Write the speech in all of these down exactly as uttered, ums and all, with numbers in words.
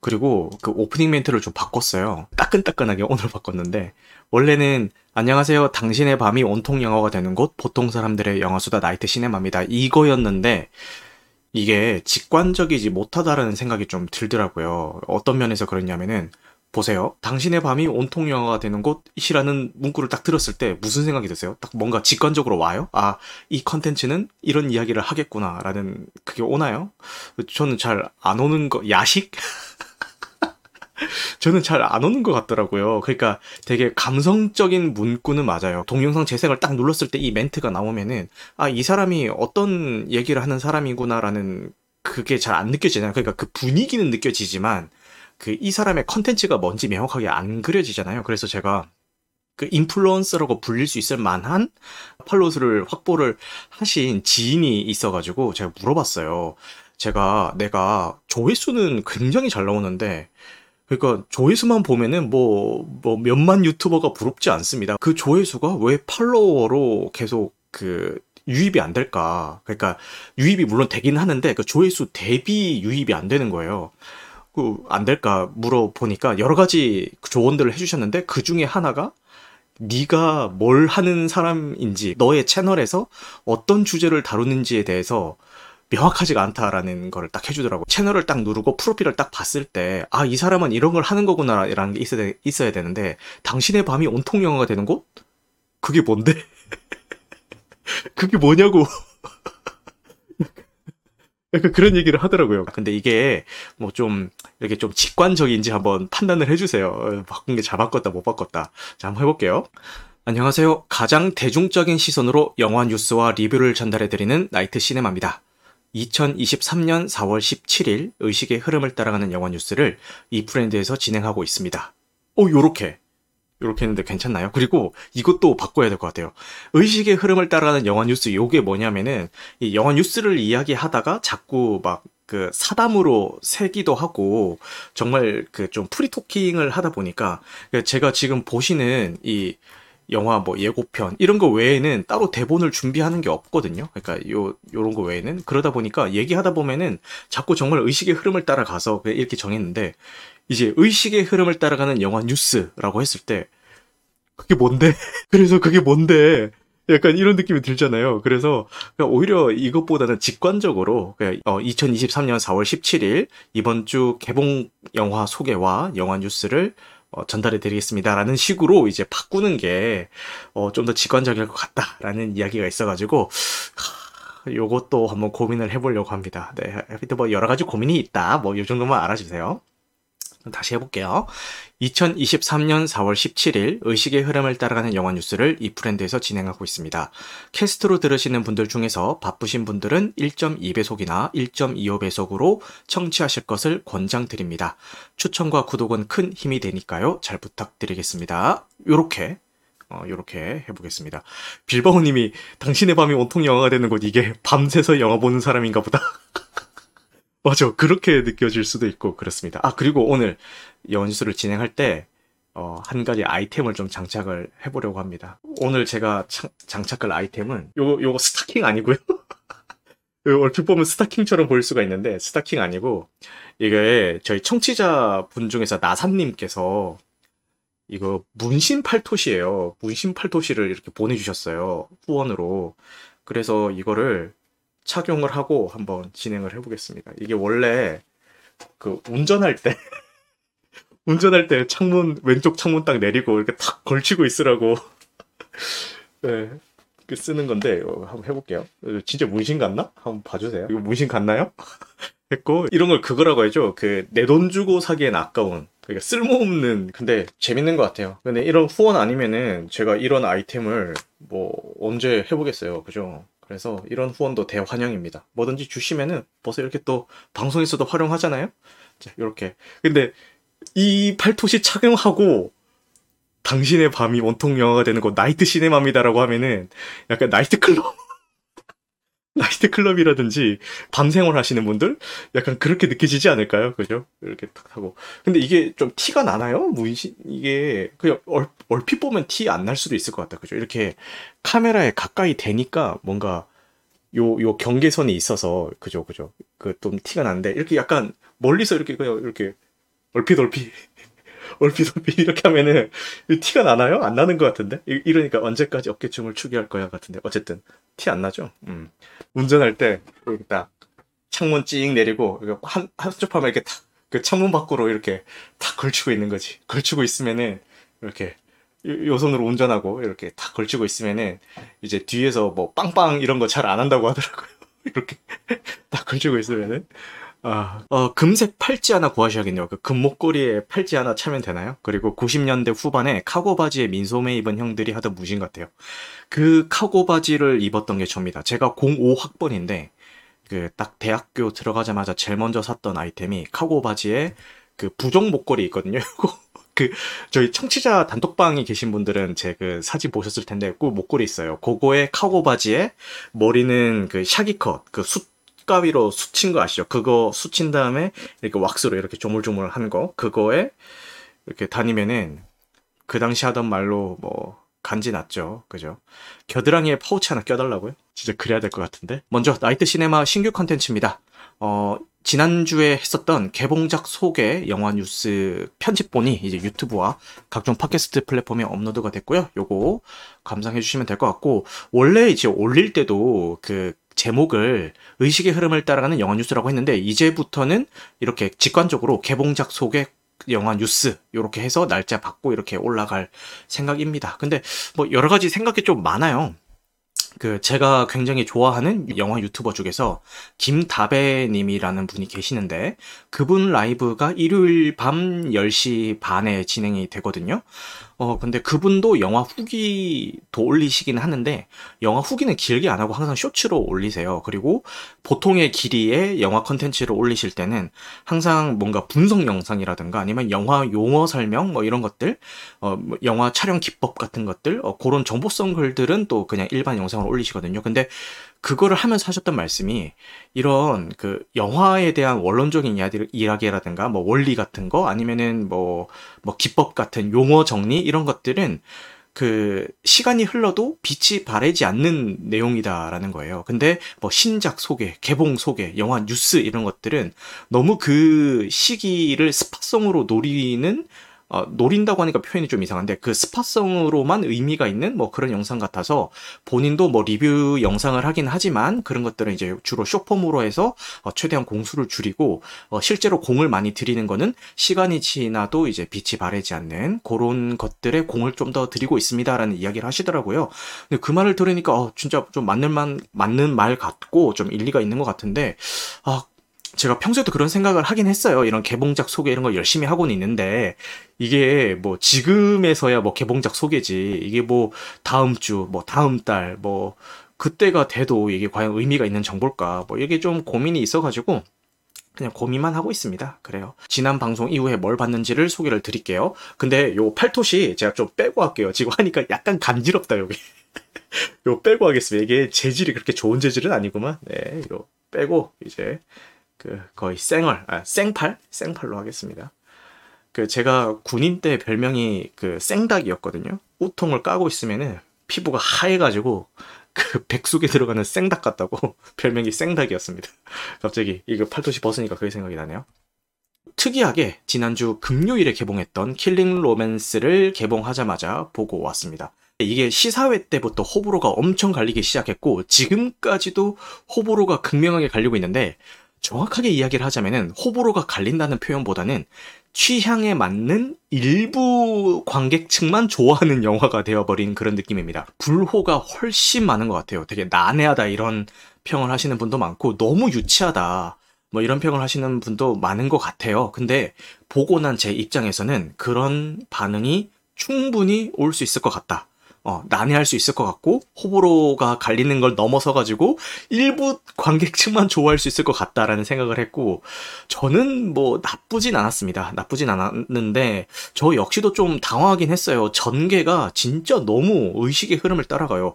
그리고 그 오프닝 멘트를 좀 바꿨어요. 따끈따끈하게 오늘 바꿨는데, 원래는 안녕하세요, 당신의 밤이 온통 영화가 되는 곳, 보통 사람들의 영화수다 나이트 시네마입니다, 이거였는데 이게 직관적이지 못하다라는 생각이 좀 들더라고요. 어떤 면에서 그랬냐면은, 보세요, 당신의 밤이 온통 영화가 되는 곳이라는 문구를 딱 들었을 때 무슨 생각이 드세요? 딱 뭔가 직관적으로 와요? 아, 이 컨텐츠는 이런 이야기를 하겠구나 라는 그게 오나요? 저는 잘 안 오는 거. 야식? 저는 잘 안 오는 것 같더라고요. 그러니까 되게 감성적인 문구는 맞아요. 동영상 재생을 딱 눌렀을 때 이 멘트가 나오면은, 아, 이 사람이 어떤 얘기를 하는 사람이구나라는 그게 잘 안 느껴지잖아요. 그러니까 그 분위기는 느껴지지만 그 이 사람의 컨텐츠가 뭔지 명확하게 안 그려지잖아요. 그래서 제가 그 인플루언서라고 불릴 수 있을 만한 팔로우를 확보를 하신 지인이 있어가지고 제가 물어봤어요. 제가 내가 조회수는 굉장히 잘 나오는데, 그러니까 조회수만 보면은 뭐, 뭐 몇만 유튜버가 부럽지 않습니다. 그 조회수가 왜 팔로워로 계속 그 유입이 안 될까? 그러니까 유입이 물론 되긴 하는데 그 조회수 대비 유입이 안 되는 거예요. 그 안 될까 물어보니까 여러 가지 조언들을 해주셨는데, 그 중에 하나가 네가 뭘 하는 사람인지, 너의 채널에서 어떤 주제를 다루는지에 대해서 명확하지가 않다라는 걸 딱 해주더라고요. 채널을 딱 누르고 프로필을 딱 봤을 때, 아, 이 사람은 이런 걸 하는 거구나 라는 게 있어야, 있어야 되는데, 당신의 밤이 온통 영화가 되는 곳? 그게 뭔데? 그게 뭐냐고. 약간 그런 얘기를 하더라고요. 근데 이게 뭐 좀 이렇게 좀 직관적인지 한번 판단을 해주세요. 바꾼 게 잘 바꿨다 못 바꿨다. 자, 한번 해볼게요. 안녕하세요, 가장 대중적인 시선으로 영화 뉴스와 리뷰를 전달해드리는 나이트 시네마입니다. 이천이십삼년 사월 십칠일 의식의 흐름을 따라가는 영화 뉴스를 이 프렌드에서 진행하고 있습니다. 오, 요렇게 요렇게 했는데 괜찮나요? 그리고 이것도 바꿔야 될 것 같아요. 의식의 흐름을 따라가는 영화 뉴스, 요게 뭐냐면은 이 영화 뉴스를 이야기하다가 자꾸 막 그 사담으로 새기도 하고 정말 그 좀 프리토킹을 하다 보니까, 제가 지금 보시는 이 영화 뭐 예고편 이런 거 외에는 따로 대본을 준비하는 게 없거든요. 그러니까 요 요런 거 외에는, 그러다 보니까 얘기하다 보면은 자꾸 정말 의식의 흐름을 따라가서 이렇게 정했는데, 이제 의식의 흐름을 따라가는 영화 뉴스라고 했을 때 그게 뭔데? 그래서 그게 뭔데? 약간 이런 느낌이 들잖아요. 그래서 오히려 이것보다는 직관적으로 이천이십삼년 사월 십칠일 이번 주 개봉 영화 소개와 영화 뉴스를 어, 전달해드리겠습니다라는 식으로 이제 바꾸는 게 어, 좀 더 직관적일 것 같다라는 이야기가 있어가지고, 하, 요것도 한번 고민을 해보려고 합니다. 네, 하여튼 뭐 여러 가지 고민이 있다, 뭐 요 정도만 알아주세요. 다시 해볼게요. 이천이십삼년 사월 십칠일 의식의 흐름을 따라가는 영화 뉴스를 이 프렌드에서 진행하고 있습니다. 캐스트로 들으시는 분들 중에서 바쁘신 분들은 일점이배속이나 일점이오배속으로 청취하실 것을 권장드립니다. 추천과 구독은 큰 힘이 되니까요, 잘 부탁드리겠습니다. 요렇게 어, 요렇게 해보겠습니다. 빌바오님이 당신의 밤이 온통 영화가 되는 곳, 이게 밤새서 영화 보는 사람인가 보다. 맞아, 그렇게 느껴질 수도 있고 그렇습니다. 아, 그리고 오늘 연수를 진행할 때 어, 한 가지 아이템을 좀 장착을 해보려고 합니다. 오늘 제가 차, 장착할 아이템은 요거, 요거 스타킹 아니고요. 얼핏 보면 스타킹처럼 보일 수가 있는데 스타킹 아니고, 이게 저희 청취자분 중에서 나삼님께서 이거 문신 팔토시예요. 문신 팔토시를 이렇게 보내주셨어요, 후원으로. 그래서 이거를 착용을 하고 한번 진행을 해보겠습니다. 이게 원래 그 운전할 때 운전할 때 창문, 왼쪽 창문 딱 내리고 이렇게 탁 걸치고 있으라고 네, 쓰는 건데 한번 해볼게요. 진짜 문신 같나? 한번 봐주세요. 이거 문신 같나요? 했고, 이런 걸 그거라고 해죠. 그 내 돈 주고 사기엔 아까운, 그러니까 쓸모없는, 근데 재밌는 것 같아요. 근데 이런 후원 아니면은 제가 이런 아이템을 뭐 언제 해보겠어요, 그죠? 그래서 이런 후원도 대환영입니다. 뭐든지 주시면은 벌써 이렇게 또 방송에서도 활용하잖아요. 자, 이렇게. 근데 이 팔토시 착용하고 당신의 밤이 온통 영화가 되는 곳 나이트 시네마입니다라고 하면은 약간 나이트클럽, 나이트클럽이라든지 밤생활 하시는 분들 약간 그렇게 느껴지지 않을까요? 그죠? 이렇게 탁 하고. 근데 이게 좀 티가 나나요? 문신? 이게 그냥 얼, 얼핏 보면 티 안 날 수도 있을 것 같다. 그죠? 이렇게 카메라에 가까이 대니까 뭔가 요, 요 경계선이 있어서, 그죠? 그죠? 그 좀 티가 나는데, 이렇게 약간 멀리서 이렇게 그냥 이렇게 얼핏 얼핏 얼핏 얼핏 이렇게 하면은 티가 나나요? 안 나는 것 같은데? 이러니까 언제까지 어깨춤을 추게 할 거야 같은데 어쨌든 티 안 나죠? 음. 운전할 때 이렇게 딱 창문 찡 내리고 한 한쪽 하면 이렇게 탁 그 창문 밖으로 이렇게 탁 걸치고 있는 거지. 걸치고 있으면은 이렇게 요 손으로 운전하고 이렇게 탁 걸치고 있으면은 이제 뒤에서 뭐 빵빵 이런 거 잘 안 한다고 하더라고요. 이렇게 딱 걸치고 있으면은 아, 어, 금색 팔찌 하나 구하셔야겠네요. 그 금목걸이에 팔찌 하나 차면 되나요? 그리고 구십 년대 후반에 카고 바지에 민소매 입은 형들이 하던 무신 같아요. 그 카고 바지를 입었던 게 저입니다. 제가 공오 학번인데 그 딱 대학교 들어가자마자 제일 먼저 샀던 아이템이 카고 바지에 그 부종 목걸이 있거든요. 이거 그 저희 청취자 단톡방에 계신 분들은 제 그 사진 보셨을 텐데 꼭 목걸이 있어요. 그거에 카고 바지에 머리는 그 샤기 컷 그 숫 가위로 수친 거 아시죠? 그거 수친 다음에 이렇게 왁스로 이렇게 조물조물 한 거 그거에 이렇게 다니면은 그 당시 하던 말로 뭐 간지 났죠. 그죠? 겨드랑이에 파우치 하나 껴달라고요? 진짜 그래야 될 것 같은데. 먼저 나이트 시네마 신규 컨텐츠입니다. 어, 지난주에 했었던 개봉작 소개 영화 뉴스 편집본이 이제 유튜브와 각종 팟캐스트 플랫폼에 업로드가 됐고요. 요거 감상해 주시면 될 것 같고, 원래 이제 올릴 때도 그 제목을 의식의 흐름을 따라가는 영화 뉴스라고 했는데 이제부터는 이렇게 직관적으로 개봉작 소개 영화 뉴스 이렇게 해서 날짜 받고 이렇게 올라갈 생각입니다. 근데 뭐 여러 가지 생각이 좀 많아요. 그 제가 굉장히 좋아하는 영화 유튜버 중에서 김다배님이라는 분이 계시는데 그분 라이브가 일요일 밤 열 시 반에 진행이 되거든요. 어 근데 그분도 영화 후기도 올리시긴 하는데 영화 후기는 길게 안 하고 항상 쇼츠로 올리세요. 그리고 보통의 길이의 영화 컨텐츠를 올리실 때는 항상 뭔가 분석 영상이라든가 아니면 영화 용어 설명 뭐 이런 것들, 어 영화 촬영 기법 같은 것들, 어 그런 정보성 글들은 또 그냥 일반 영상 올리시거든요. 근데 그거를 하면서 하셨던 말씀이 이런 그 영화에 대한 원론적인 이야기라든가 뭐 원리 같은 거 아니면은 뭐, 뭐 기법 같은 용어 정리 이런 것들은 그 시간이 흘러도 빛이 바래지 않는 내용이다라는 거예요. 근데 뭐 신작 소개, 개봉 소개, 영화 뉴스 이런 것들은 너무 그 시기를 스팟성으로 노리는 어, 노린다고 하니까 표현이 좀 이상한데 그 스팟성으로만 의미가 있는 뭐 그런 영상 같아서 본인도 뭐 리뷰 영상을 하긴 하지만 그런 것들은 이제 주로 쇼폼으로 해서 어, 최대한 공수를 줄이고 어, 실제로 공을 많이 들이는 거는 시간이 지나도 이제 빛이 바래지 않는 그런 것들에 공을 좀 더 드리고 있습니다라는 이야기를 하시더라고요. 근데 그 말을 들으니까 어, 진짜 좀 맞는 말, 맞는 말 같고 좀 일리가 있는 것 같은데 아. 제가 평소에도 그런 생각을 하긴 했어요. 이런 개봉작 소개 이런 걸 열심히 하고는 있는데 이게 뭐 지금에서야 뭐 개봉작 소개지 이게 뭐 다음 주, 뭐 다음 달, 뭐 그때가 돼도 이게 과연 의미가 있는 정보일까 뭐 이게 좀 고민이 있어가지고 그냥 고민만 하고 있습니다. 그래요. 지난 방송 이후에 뭘 봤는지를 소개를 드릴게요. 근데 요 팔토시 제가 좀 빼고 할게요. 지금 하니까 약간 간지럽다 여기. 요 빼고 하겠습니다. 이게 재질이 그렇게 좋은 재질은 아니구만. 네, 요 빼고 이제. 그 거의 쌩얼, 아, 쌩팔? 쌩팔로 하겠습니다. 그 제가 군인 때 별명이 그 쌩닭이었거든요. 옷통을 까고 있으면은 피부가 하얘가지고 그 백숙에 들어가는 쌩닭 같다고 별명이 쌩닭이었습니다. 갑자기 이거 팔토시 벗으니까 그게 생각이 나네요. 특이하게 지난주 금요일에 개봉했던 킬링 로맨스를 개봉하자마자 보고 왔습니다. 이게 시사회 때부터 호불호가 엄청 갈리기 시작했고 지금까지도 호불호가 극명하게 갈리고 있는데 정확하게 이야기를 하자면은 호불호가 갈린다는 표현보다는 취향에 맞는 일부 관객층만 좋아하는 영화가 되어버린 그런 느낌입니다. 불호가 훨씬 많은 것 같아요. 되게 난해하다 이런 평을 하시는 분도 많고 너무 유치하다 뭐 이런 평을 하시는 분도 많은 것 같아요. 근데 보고 난 제 입장에서는 그런 반응이 충분히 올 수 있을 것 같다. 어, 난해할 수 있을 것 같고 호불호가 갈리는 걸 넘어서 가지고 일부 관객층만 좋아할 수 있을 것 같다라는 생각을 했고 저는 뭐 나쁘진 않았습니다. 나쁘진 않았는데 저 역시도 좀 당황하긴 했어요. 전개가 진짜 너무 의식의 흐름을 따라가요.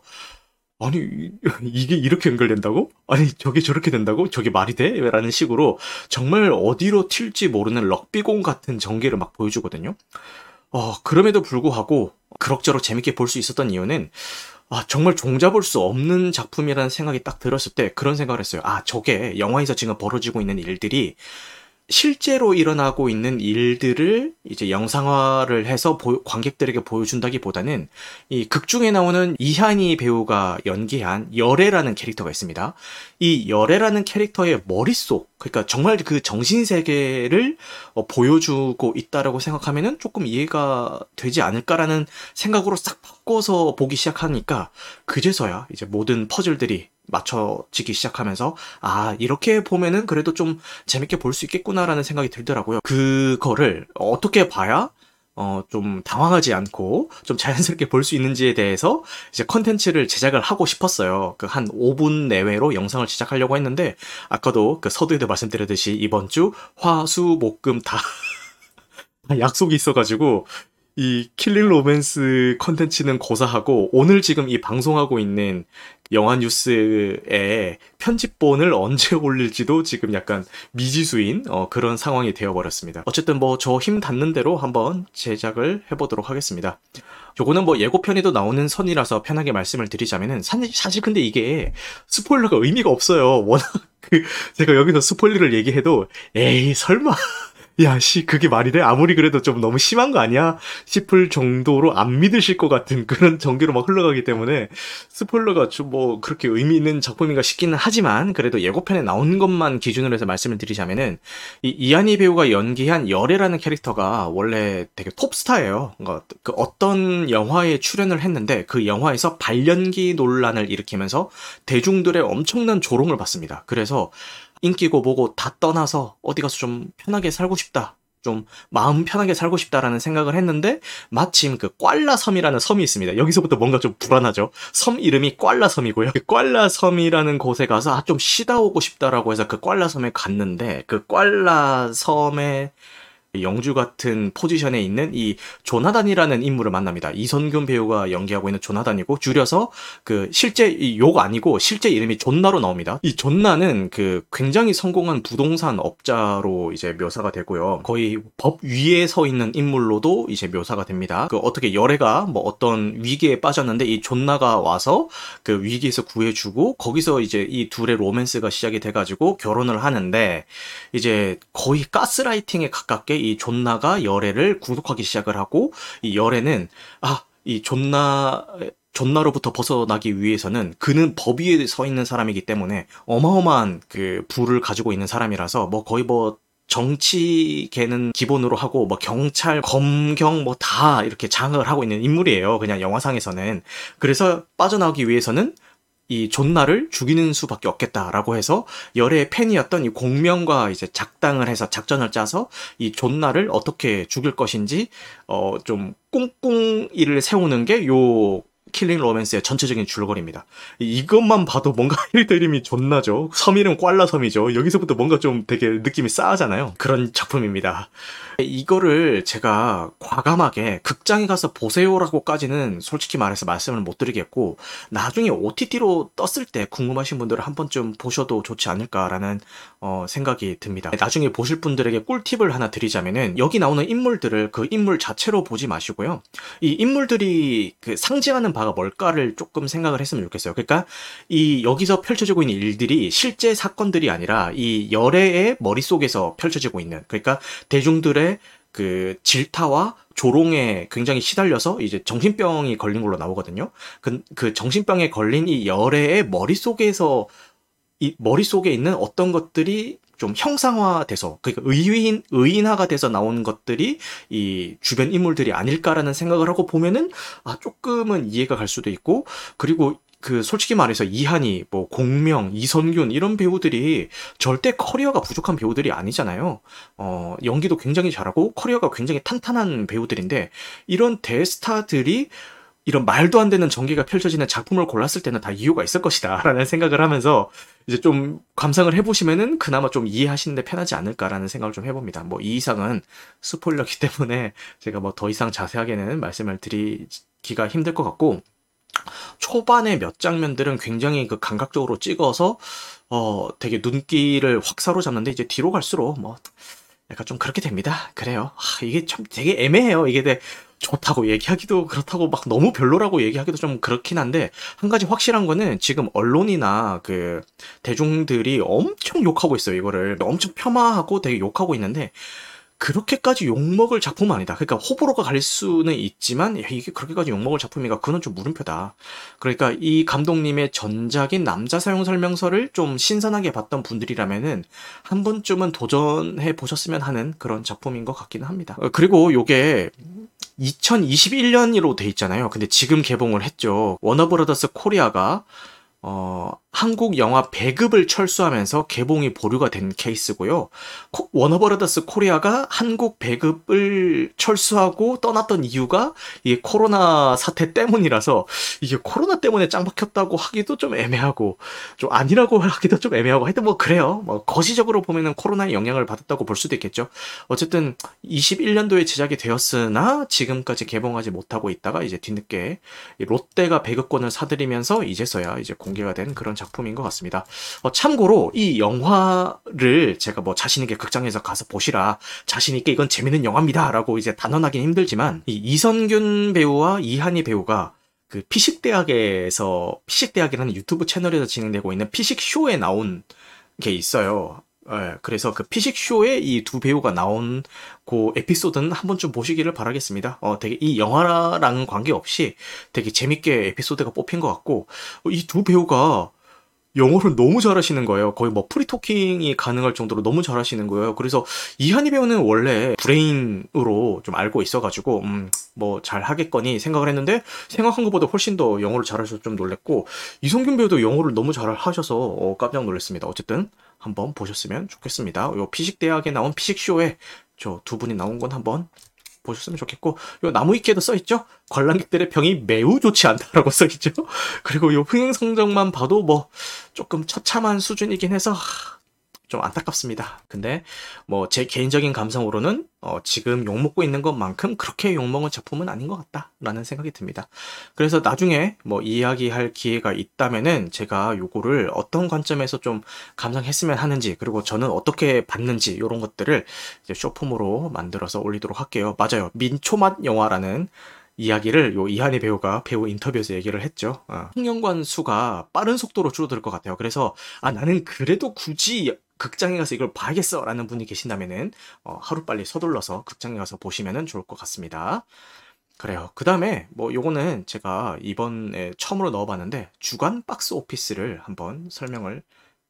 아니 이게 이렇게 연결된다고? 아니 저게 저렇게 된다고? 저게 말이 돼? 라는 식으로 정말 어디로 튈지 모르는 럭비공 같은 전개를 막 보여주거든요. 어, 그럼에도 불구하고 그럭저럭 재밌게 볼 수 있었던 이유는 아, 정말 종잡을 수 없는 작품이라는 생각이 딱 들었을 때 그런 생각을 했어요. 아, 저게 영화에서 지금 벌어지고 있는 일들이 실제로 일어나고 있는 일들을 이제 영상화를 해서 보, 관객들에게 보여준다기보다는 이 극 중에 나오는 이하늬 배우가 연기한 열애라는 캐릭터가 있습니다. 이 열애라는 캐릭터의 머릿속, 그러니까 정말 그 정신세계를 어, 보여주고 있다라고 생각하면은 조금 이해가 되지 않을까라는 생각으로 싹 바꿔서 보기 시작하니까 그제서야 이제 모든 퍼즐들이 맞춰지기 시작하면서 아 이렇게 보면은 그래도 좀 재밌게 볼 수 있겠구나라는 생각이 들더라고요. 그거를 어떻게 봐야 어, 좀 당황하지 않고 좀 자연스럽게 볼 수 있는지에 대해서 이제 컨텐츠를 제작을 하고 싶었어요. 그 한 오 분 내외로 영상을 제작하려고 했는데 아까도 그 서두에도 말씀드렸듯이 이번 주 화, 수, 목, 금 다 약속이 있어가지고 이 킬링 로맨스 컨텐츠는 고사하고 오늘 지금 이 방송하고 있는 영화 뉴스의 편집본을 언제 올릴지도 지금 약간 미지수인 어, 그런 상황이 되어버렸습니다. 어쨌든 뭐 저 힘 닿는 대로 한번 제작을 해보도록 하겠습니다. 요거는 뭐 예고편에도 나오는 선이라서 편하게 말씀을 드리자면은 사실, 사실 근데 이게 스포일러가 의미가 없어요. 워낙 그 제가 여기서 스포일러를 얘기해도 에이 설마... 야, 씨, 그게 말이 돼? 아무리 그래도 좀 너무 심한 거 아니야? 싶을 정도로 안 믿으실 것 같은 그런 정도로 막 흘러가기 때문에 스포일러가 좀 뭐 그렇게 의미 있는 작품인가 싶기는 하지만 그래도 예고편에 나온 것만 기준으로 해서 말씀을 드리자면은 이 이하늬 배우가 연기한 열애라는 캐릭터가 원래 되게 톱스타예요. 그러니까 그 어떤 영화에 출연을 했는데 그 영화에서 발연기 논란을 일으키면서 대중들의 엄청난 조롱을 받습니다. 그래서 인기고 뭐고 다 떠나서 어디 가서 좀 편하게 살고 싶다. 좀 마음 편하게 살고 싶다라는 생각을 했는데 마침 그 꽐라섬이라는 섬이 있습니다. 여기서부터 뭔가 좀 불안하죠. 섬 이름이 꽐라섬이고요. 그 꽐라섬이라는 곳에 가서 아, 좀 쉬다 오고 싶다라고 해서 그 꽐라섬에 갔는데 그 꽐라섬에 영주 같은 포지션에 있는 이 조나단이라는 인물을 만납니다. 이선균 배우가 연기하고 있는 조나단이고 줄여서 그 실제 이 욕 아니고 실제 이름이 존나로 나옵니다. 이 존나는 그 굉장히 성공한 부동산 업자로 이제 묘사가 되고요. 거의 법 위에 서 있는 인물로도 이제 묘사가 됩니다. 그 어떻게 열애가 뭐 어떤 위기에 빠졌는데 이 존나가 와서 그 위기에서 구해주고 거기서 이제 이 둘의 로맨스가 시작이 돼가지고 결혼을 하는데 이제 거의 가스라이팅에 가깝게 이 존나가 열애를 구속하기 시작을 하고 이 열애는 아, 이 존나 존나로부터 벗어나기 위해서는 그는 법 위에 서 있는 사람이기 때문에 어마어마한 그 부를 가지고 있는 사람이라서 뭐 거의 뭐 정치계는 기본으로 하고 뭐 경찰, 검경 뭐 다 이렇게 장악을 하고 있는 인물이에요. 그냥 영화상에서는. 그래서 빠져나오기 위해서는 이 존나를 죽이는 수밖에 없겠다라고 해서 열애의 팬이었던 이 공명과 이제 작당을 해서 작전을 짜서 이 존나를 어떻게 죽일 것인지 어 좀 꿍꿍이를 세우는 게 요 킬링 로맨스의 전체적인 줄거리입니다. 이것만 봐도 뭔가 캐릭터 이름이 존나죠. 섬 이름 꽐라섬이죠. 여기서부터 뭔가 좀 되게 느낌이 싸하잖아요. 그런 작품입니다. 이거를 제가 과감하게 극장에 가서 보세요라고까지는 솔직히 말해서 말씀을 못 드리겠고 나중에 오티티로 떴을 때 궁금하신 분들은 한 번쯤 보셔도 좋지 않을까라는 어, 생각이 듭니다. 나중에 보실 분들에게 꿀팁을 하나 드리자면은 여기 나오는 인물들을 그 인물 자체로 보지 마시고요. 이 인물들이 그 상징하는 바가 뭘까를 조금 생각을 했으면 좋겠어요. 그러니까 이 여기서 펼쳐지고 있는 일들이 실제 사건들이 아니라 이 열애의 머릿속에서 펼쳐지고 있는 그러니까 대중들의 그 질타와 조롱에 굉장히 시달려서 이제 정신병이 걸린 걸로 나오거든요. 그, 그 정신병에 걸린 이 열애의 머릿속에서 이 머릿속에 있는 어떤 것들이 좀 형상화돼서 그러니까 의인 의인화가 돼서 나온 것들이 이 주변 인물들이 아닐까라는 생각을 하고 보면은 아 조금은 이해가 갈 수도 있고 그리고 그 솔직히 말해서 이하늬, 뭐 공명, 이선균 이런 배우들이 절대 커리어가 부족한 배우들이 아니잖아요. 어, 연기도 굉장히 잘하고 커리어가 굉장히 탄탄한 배우들인데 이런 대스타들이 이런 말도 안 되는 전개가 펼쳐지는 작품을 골랐을 때는 다 이유가 있을 것이다 라는 생각을 하면서 이제 좀 감상을 해보시면은 그나마 좀 이해하시는데 편하지 않을까라는 생각을 좀 해봅니다. 뭐 이 이상은 스포일러기 때문에 제가 뭐 더 이상 자세하게는 말씀을 드리기가 힘들 것 같고 초반에 몇 장면들은 굉장히 그 감각적으로 찍어서 어 되게 눈길을 확 사로잡는데 이제 뒤로 갈수록 뭐 약간 좀 그렇게 됩니다. 그래요. 아, 이게 참 되게 애매해요. 이게 되게 좋다고 얘기하기도 그렇다고 막 너무 별로라고 얘기하기도 좀 그렇긴 한데, 한 가지 확실한 거는 지금 언론이나 그 대중들이 엄청 욕하고 있어요. 이거를 엄청 폄하하고 되게 욕하고 있는데, 그렇게까지 욕먹을 작품 아니다. 그러니까 호불호가 갈릴 수는 있지만, 야, 이게 그렇게까지 욕먹을 작품인가? 그건 좀 물음표다. 그러니까 이 감독님의 전작인 남자 사용 설명서를 좀 신선하게 봤던 분들이라면은 한 번쯤은 도전해 보셨으면 하는 그런 작품인 것 같기는 합니다. 그리고 요게 이천이십일년으로 돼 있잖아요. 근데 지금 개봉을 했죠. 워너브라더스 코리아가 어, 한국 영화 배급을 철수하면서 개봉이 보류가 된 케이스고요. 워너브라더스 코리아가 한국 배급을 철수하고 떠났던 이유가 이 코로나 사태 때문이라서, 이게 코로나 때문에 짱 박혔다고 하기도 좀 애매하고, 좀 아니라고 하기도 좀 애매하고, 하여튼 뭐 그래요. 뭐 거시적으로 보면은 코로나의 영향을 받았다고 볼 수도 있겠죠. 어쨌든 이십일년도에 제작이 되었으나 지금까지 개봉하지 못하고 있다가 이제 뒤늦게 롯데가 배급권을 사들이면서 이제서야 이제 공개가 된 그런 작품인 것 같습니다. 어, 참고로 이 영화를 제가 뭐 자신있게 극장에서 가서 보시라, 자신있게 이건 재밌는 영화입니다 라고 이제 단언하긴 힘들지만, 이 이선균 배우와 이하늬 배우가 그 피식대학에서, 피식대학이라는 유튜브 채널에서 진행되고 있는 피식쇼에 나온 게 있어요. 예, 그래서 그 피식쇼에 이 두 배우가 나온 그 에피소드는 한 번쯤 보시기를 바라겠습니다. 어, 되게 이 영화랑 관계없이 되게 재밌게 에피소드가 뽑힌 것 같고, 이 두 배우가 영어를 너무 잘하시는 거예요. 거의 뭐 프리토킹이 가능할 정도로 너무 잘하시는 거예요. 그래서 이하늬 배우는 원래 브레인으로 좀 알고 있어가지고 음, 뭐 잘하겠거니 생각을 했는데, 생각한 것보다 훨씬 더 영어를 잘하셔서 좀 놀랬고, 이선균 배우도 영어를 너무 잘하셔서 어, 깜짝 놀랐습니다. 어쨌든 한번 보셨으면 좋겠습니다. 요 피식대학에 나온 피식쇼에 저 두 분이 나온 건 한번 보셨으면 좋겠고, 요 나무위키에도 써있죠? 관람객들의 평이 매우 좋지 않다라고 써있죠? 그리고 요 흥행성적만 봐도 뭐 조금 처참한 수준이긴 해서 좀 안타깝습니다. 근데 뭐 제 개인적인 감상으로는 어 지금 욕먹고 있는 것만큼 그렇게 욕먹은 작품은 아닌 것 같다라는 생각이 듭니다. 그래서 나중에 뭐 이야기할 기회가 있다면은 제가 요거를 어떤 관점에서 좀 감상했으면 하는지, 그리고 저는 어떻게 봤는지 요런 것들을 이제 쇼폼으로 만들어서 올리도록 할게요. 맞아요. 민초맛 영화라는 이야기를 요 이하늬 배우가 배우 인터뷰에서 얘기를 했죠. 어. 청년관 수가 빠른 속도로 줄어들 것 같아요. 그래서 아 나는 그래도 굳이 극장에 가서 이걸 봐야겠어 라는 분이 계신다면은 어, 하루빨리 서둘러서 극장에 가서 보시면은 좋을 것 같습니다. 그래요. 그 다음에 뭐 요거는 제가 이번에 처음으로 넣어봤는데, 주간 박스 오피스를 한번 설명을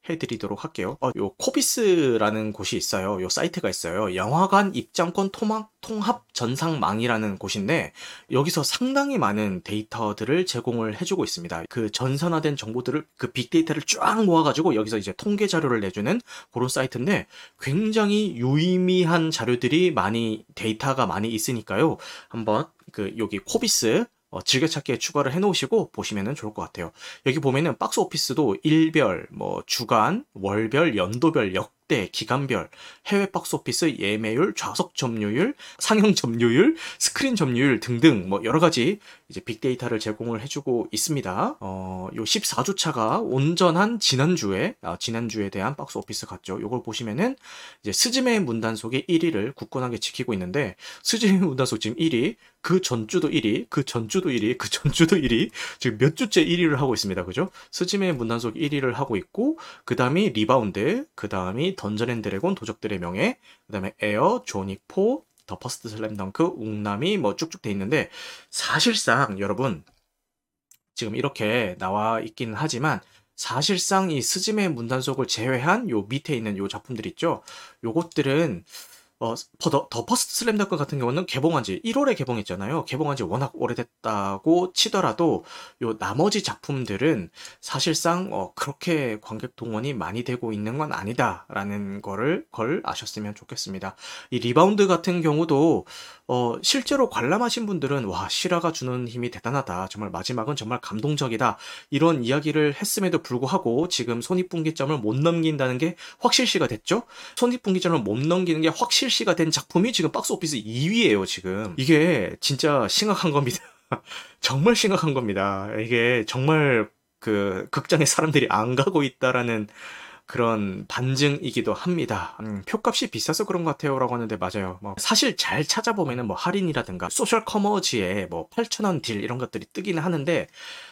해드리도록 할게요. 어, 요 코비스라는 곳이 있어요. 요 사이트가 있어요. 영화관 입장권 토막, 통합 전산망이라는 곳인데, 여기서 상당히 많은 데이터들을 제공을 해주고 있습니다. 그 전산화된 정보들을, 그 빅데이터를 쫙 모아가지고 여기서 이제 통계 자료를 내주는 그런 사이트인데, 굉장히 유의미한 자료들이 많이, 데이터가 많이 있으니까요. 한번 그 여기 코비스 어, 즐겨찾기에 추가를 해놓으시고 보시면 좋을 것 같아요. 여기 보면은 박스 오피스도 일별, 뭐 주간, 월별, 연도별, 역대, 기간별, 해외 박스 오피스 예매율, 좌석 점유율, 상영 점유율, 스크린 점유율 등등 뭐 여러 가지 이제 빅데이터를 제공을 해주고 있습니다. 어, 요 십사주차가 온전한 지난주에 아, 지난주에 대한 박스 오피스 같죠. 요걸 보시면은 이제 스즈메의 문단속이 일위를 굳건하게 지키고 있는데, 스즈메의 문단속 지금 일위, 그 전주도 일위, 그 전주도 일위, 그 전주도 일위, 지금 몇 주째 일위를 하고 있습니다. 그죠? 스즈메의 문단속 일위를 하고 있고, 그 다음이 리바운드, 그 다음이 던전 앤 드래곤 도적들의 명예, 그 다음에 에어, 조닉 포, 더 퍼스트 슬램덩크, 웅남이 뭐 쭉쭉 돼 있는데, 사실상 여러분 지금 이렇게 나와 있긴 하지만, 사실상 이 스즈메의 문단속을 제외한 요 밑에 있는 요 작품들 있죠? 요것들은 어, 더, 더 퍼스트 슬램덩크 같은 경우는 개봉한 지 일월에 개봉했잖아요. 개봉한 지 워낙 오래됐다고 치더라도 요 나머지 작품들은 사실상 어, 그렇게 관객 동원이 많이 되고 있는 건 아니다라는 거를 걸 아셨으면 좋겠습니다. 이 리바운드 같은 경우도 어, 실제로 관람하신 분들은 와, 실화가 주는 힘이 대단하다, 정말 마지막은 정말 감동적이다, 이런 이야기를 했음에도 불구하고 지금 손익분기점을 못 넘긴다는 게 확실시가 됐죠. 손익분기점을 못 넘기는 게 확실시가 된 작품이 지금 박스 오피스 이위예요. 지금 이게 진짜 심각한 겁니다. 정말 심각한 겁니다. 이게 정말 그 극장에 사람들이 안 가고 있다라는 그런 반증이기도 합니다. 음, 표값이 비싸서 그런 것 같아요 라고 하는데 맞아요. 뭐 사실 잘 찾아보면 뭐 할인이라든가 소셜 커머지에 뭐 팔천 원 딜 이런 것들이 뜨기는 하는데,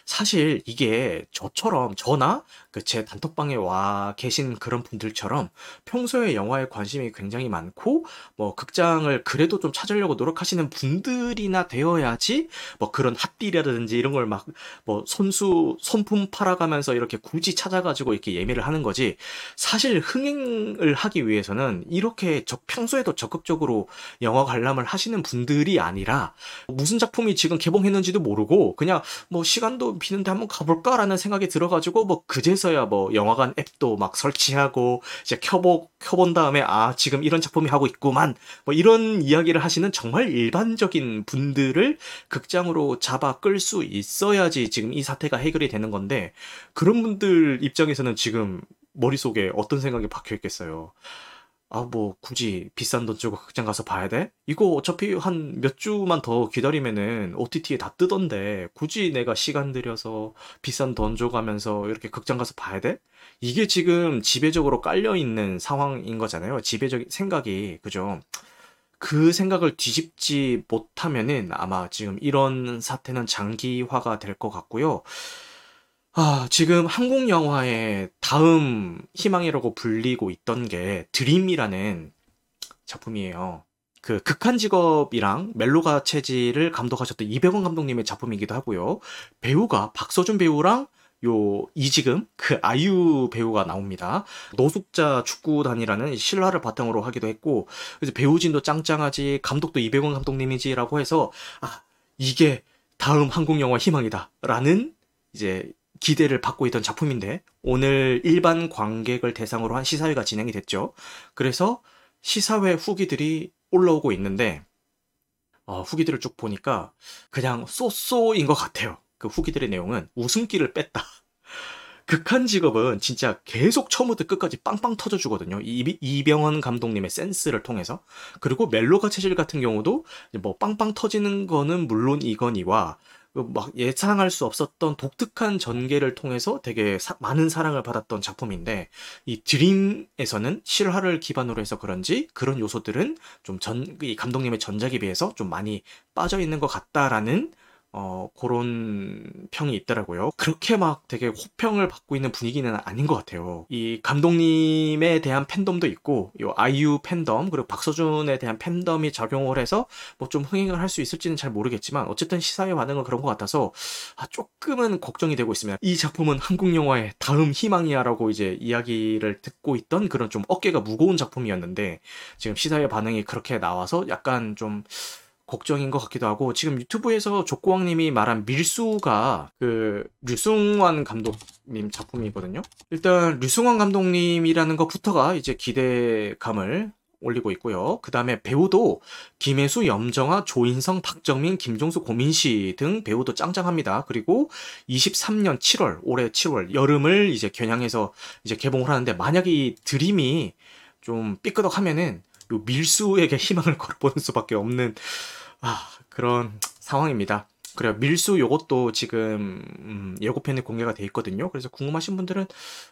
사실 이게 저처럼 저나 그 제 단톡방에 와 계신 그런 분들처럼 평소에 영화에 관심이 굉장히 많고 뭐 극장을 그래도 좀 찾으려고 노력하시는 분들이나 되어야지 뭐 그런 핫딜이라든지 이런 걸 막 뭐 손수 손품 팔아가면서 이렇게 굳이 찾아가지고 이렇게 예매를 하는 거지, 사실 흥행을 하기 위해서는 이렇게 저 평소에도 적극적으로 영화 관람을 하시는 분들이 아니라 무슨 작품이 지금 개봉했는지도 모르고 그냥 뭐 시간도 비는데 한번 가볼까라는 생각이 들어가지고 뭐 그제서야 뭐 영화관 앱도 막 설치하고 이제 켜보 켜본 다음에 아 지금 이런 작품이 하고 있구만 뭐 이런 이야기를 하시는 정말 일반적인 분들을 극장으로 잡아 끌 수 있어야지 지금 이 사태가 해결이 되는 건데, 그런 분들 입장에서는 지금 머릿속에 어떤 생각이 박혀 있겠어요. 아, 뭐 굳이 비싼 돈 주고 극장 가서 봐야 돼? 이거 어차피 한 몇 주만 더 기다리면은 오티티에 다 뜨던데 굳이 내가 시간 들여서 비싼 돈 주고 가면서 이렇게 극장 가서 봐야 돼? 이게 지금 지배적으로 깔려있는 상황인 거잖아요. 지배적인 생각이, 그죠? 그 생각을 뒤집지 못하면은 아마 지금 이런 사태는 장기화가 될 것 같고요. 아, 지금 한국 영화의 다음 희망이라고 불리고 있던 게 드림이라는 작품이에요. 그 극한 직업이랑 멜로가 체질을 감독하셨던 이백원 감독님의 작품이기도 하고요. 배우가 박서준 배우랑 요 이지금 그 아이유 배우가 나옵니다. 노숙자 축구단이라는 실화를 바탕으로 하기도 했고, 그래서 배우진도 짱짱하지 감독도 이백원 감독님이지라고 해서 아, 이게 다음 한국 영화 희망이다라는 이제 기대를 받고 있던 작품인데, 오늘 일반 관객을 대상으로 한 시사회가 진행이 됐죠. 그래서 시사회 후기들이 올라오고 있는데 어, 후기들을 쭉 보니까 그냥 쏘쏘인 것 같아요. 그 후기들의 내용은 웃음기를 뺐다. 극한 직업은 진짜 계속 처음부터 끝까지 빵빵 터져주거든요. 이, 이병헌 감독님의 센스를 통해서. 그리고 멜로가 체질 같은 경우도 뭐 빵빵 터지는 거는 물론 이거니와 막 예상할 수 없었던 독특한 전개를 통해서 되게 사, 많은 사랑을 받았던 작품인데, 이 드림에서는 실화를 기반으로 해서 그런지 그런 요소들은 좀 전, 이 감독님의 전작에 비해서 좀 많이 빠져 있는 것 같다라는 어, 그런 평이 있더라고요. 그렇게 막 되게 호평을 받고 있는 분위기는 아닌 것 같아요. 이 감독님에 대한 팬덤도 있고, 요 아이유 팬덤, 그리고 박서준에 대한 팬덤이 작용을 해서 뭐 좀 흥행을 할 수 있을지는 잘 모르겠지만, 어쨌든 시사의 반응은 그런 것 같아서, 아, 조금은 걱정이 되고 있습니다. 이 작품은 한국 영화의 다음 희망이야라고 이제 이야기를 듣고 있던 그런 좀 어깨가 무거운 작품이었는데, 지금 시사의 반응이 그렇게 나와서 약간 좀, 걱정인 것 같기도 하고, 지금 유튜브에서 족고왕님이 말한 밀수가 그 류승완 감독님 작품이거든요. 일단 류승완 감독님이라는 것부터가 이제 기대감을 올리고 있고요. 그 다음에 배우도 김혜수, 염정아, 조인성, 박정민, 김종수, 고민시 등 배우도 짱짱합니다. 그리고 이십삼 년 칠월, 올해 칠월 여름을 이제 겨냥해서 이제 개봉을 하는데, 만약에 이 드림이 좀 삐끄덕하면은 밀수에게 희망을 걸어보는 수밖에 없는 아, 그런 상황입니다. 그래요. 밀수 요것도 지금 음, 예고편이 공개가 돼 있거든요. 그래서 궁금하신 분들은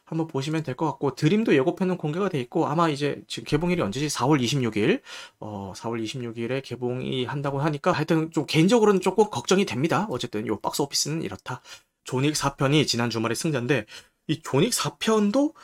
한번 보시면 될 것 같고, 드림도 예고편은 공개가 돼 있고, 아마 이제 지금 개봉일이 언제지? 사월 이십육일 어, 사월 이십육일에 개봉이 한다고 하니까 하여튼 좀 개인적으로는 조금 걱정이 됩니다. 어쨌든 요 박스 오피스는 이렇다. 조닉 사 편이 지난 주말에 승자인데, 이 조닉 사 편도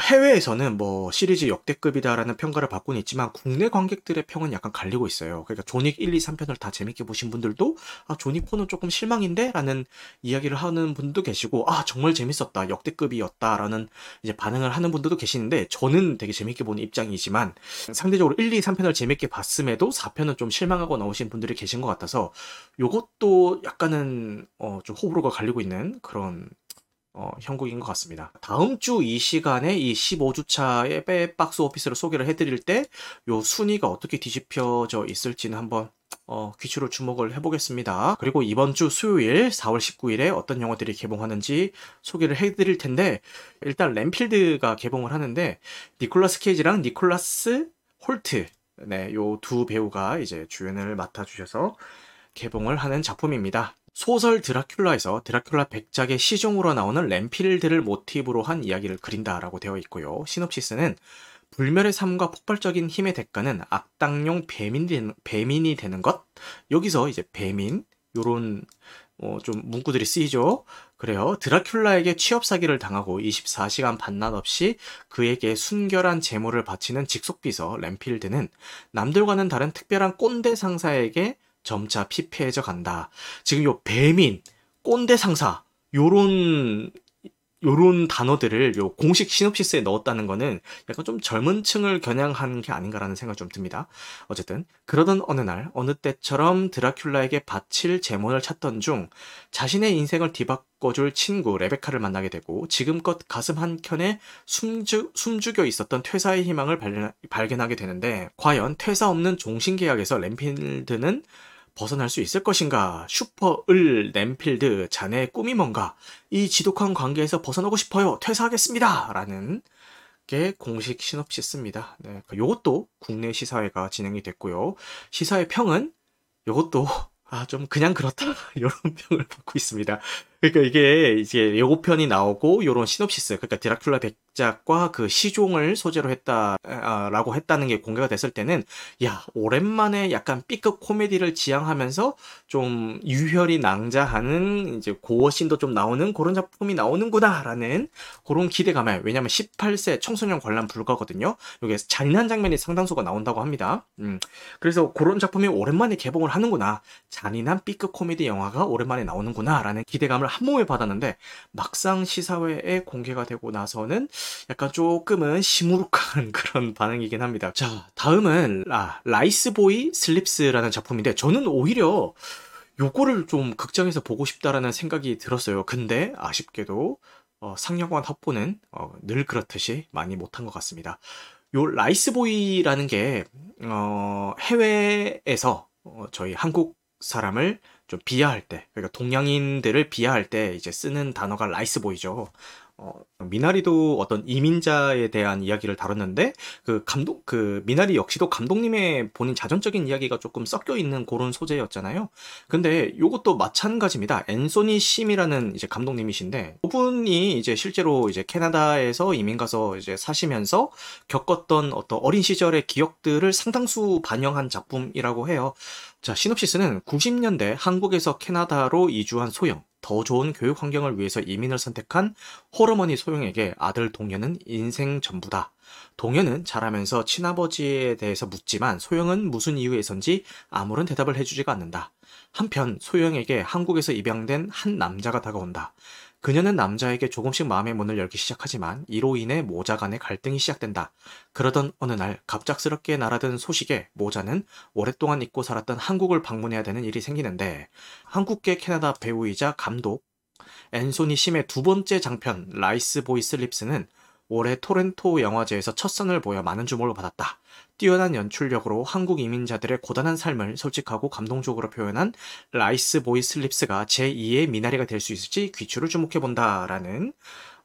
해외에서는 뭐 시리즈 역대급이다라는 평가를 받고는 있지만 국내 관객들의 평은 약간 갈리고 있어요. 그러니까 조닉 일, 이, 삼 편을 다 재밌게 보신 분들도 아 조닉 사는 조금 실망인데? 라는 이야기를 하는 분도 계시고, 아 정말 재밌었다, 역대급이었다라는 이제 반응을 하는 분들도 계시는데, 저는 되게 재밌게 본 입장이지만 상대적으로 일, 이, 삼 편을 재밌게 봤음에도 사 편은 좀 실망하고 나오신 분들이 계신 것 같아서 요것도 약간은 어, 좀 호불호가 갈리고 있는 그런 어, 형국인 것 같습니다. 다음 주 이 시간에 이 십오 주차의 백박스 오피스를 소개를 해드릴 때 요 순위가 어떻게 뒤집혀져 있을지는 한번 어, 귀추로 주목을 해보겠습니다. 그리고 이번 주 수요일 사월 십구일에 어떤 영화들이 개봉하는지 소개를 해드릴 텐데, 일단 렌필드가 개봉을 하는데 니콜라스 케이지랑 니콜라스 홀트, 네, 요 두 배우가 이제 주연을 맡아주셔서 개봉을 하는 작품입니다. 소설 드라큘라에서 드라큘라 백작의 시중으로 나오는 렌필드를 모티브로 한 이야기를 그린다라고 되어 있고요. 시놉시스는 불멸의 삶과 폭발적인 힘의 대가는 악당용 배민, 배민이 되는 것? 여기서 이제 배민? 요런 어, 좀 문구들이 쓰이죠. 그래요. 드라큘라에게 취업사기를 당하고 이십사 시간 반납 없이 그에게 순결한 재물을 바치는 직속비서 렌필드는 남들과는 다른 특별한 꼰대 상사에게 점차 피폐해져 간다. 지금 요 배민, 꼰대 상사 요런 요런 단어들을 요 공식 시놉시스에 넣었다는 거는 약간 좀 젊은 층을 겨냥한 게 아닌가라는 생각이 좀 듭니다. 어쨌든 그러던 어느 날 어느 때처럼 드라큘라에게 바칠 재물을 찾던 중 자신의 인생을 뒤바꿔줄 친구 레베카를 만나게 되고 지금껏 가슴 한켠에 숨주, 숨죽여 있었던 퇴사의 희망을 발견, 발견하게 되는데 과연 퇴사 없는 종신계약에서 램필드는 벗어날 수 있을 것인가? 슈퍼을 램필드 자네의 꿈이 뭔가? 이 지독한 관계에서 벗어나고 싶어요. 퇴사하겠습니다. 라는 게 공식 시놉시스입니다. 네, 요것도 국내 시사회가 진행이 됐고요. 시사회 평은 요것도 아, 좀 그냥 그렇다 이런 평을 받고 있습니다. 그러니까 이게 이제 예고편이 나오고 요런 시놉시스, 그러니까 드라큘라 백작과 그 시종을 소재로 했다라고 했다는 게 공개가 됐을 때는 야 오랜만에 약간 B급 코미디를 지향하면서 좀 유혈이 낭자하는 이제 고어신도 좀 나오는 그런 작품이 나오는구나라는 그런 기대감에, 왜냐하면 십팔 세 청소년 관람 불가거든요. 여기에 잔인한 장면이 상당수가 나온다고 합니다. 음, 그래서 그런 작품이 오랜만에 개봉을 하는구나, 잔인한 B급 코미디 영화가 오랜만에 나오는구나라는 기대감을 한 몸에 받았는데 막상 시사회에 공개가 되고 나서는 약간 조금은 시무룩한 그런 반응이긴 합니다. 자, 다음은 아, 라이스보이 슬립스라는 작품인데 저는 오히려 요거를 좀 극장에서 보고 싶다라는 생각이 들었어요. 근데 아쉽게도 어, 상영관 확보는 어, 늘 그렇듯이 많이 못한 것 같습니다. 요 라이스보이라는 게 어, 해외에서 어, 저희 한국 사람을 좀 비하할 때, 그러니까 동양인들을 비하할 때 이제 쓰는 단어가 라이스보이죠. 어, 미나리도 어떤 이민자에 대한 이야기를 다뤘는데 그 감독 그 미나리 역시도 감독님의 본인 자전적인 이야기가 조금 섞여 있는 그런 소재였잖아요. 근데 요것도 마찬가지입니다. 앤소니 심이라는 이제 감독님이신데 그분이 이제 실제로 이제 캐나다에서 이민 가서 이제 사시면서 겪었던 어떤 어린 시절의 기억들을 상당수 반영한 작품이라고 해요. 자, 시놉시스는 구십 년대 한국에서 캐나다로 이주한 소영, 더 좋은 교육 환경을 위해서 이민을 선택한 홀어머니 소영에게 아들 동현은 인생 전부다. 동현은 자라면서 친아버지에 대해서 묻지만 소영은 무슨 이유에선지 아무런 대답을 해주지가 않는다. 한편 소영에게 한국에서 입양된 한 남자가 다가온다. 그녀는 남자에게 조금씩 마음의 문을 열기 시작하지만 이로 인해 모자 간의 갈등이 시작된다. 그러던 어느 날 갑작스럽게 날아든 소식에 모자는 오랫동안 잊고 살았던 한국을 방문해야 되는 일이 생기는데 한국계 캐나다 배우이자 감독 앤소니 심의 두 번째 장편 라이스보이 슬립스는 올해 토론토 영화제에서 첫 선을 보여 많은 주목을 받았다. 뛰어난 연출력으로 한국 이민자들의 고단한 삶을 솔직하고 감동적으로 표현한 라이스보이 슬립스가 제이의 미나리가 될 수 있을지 귀추를 주목해본다라는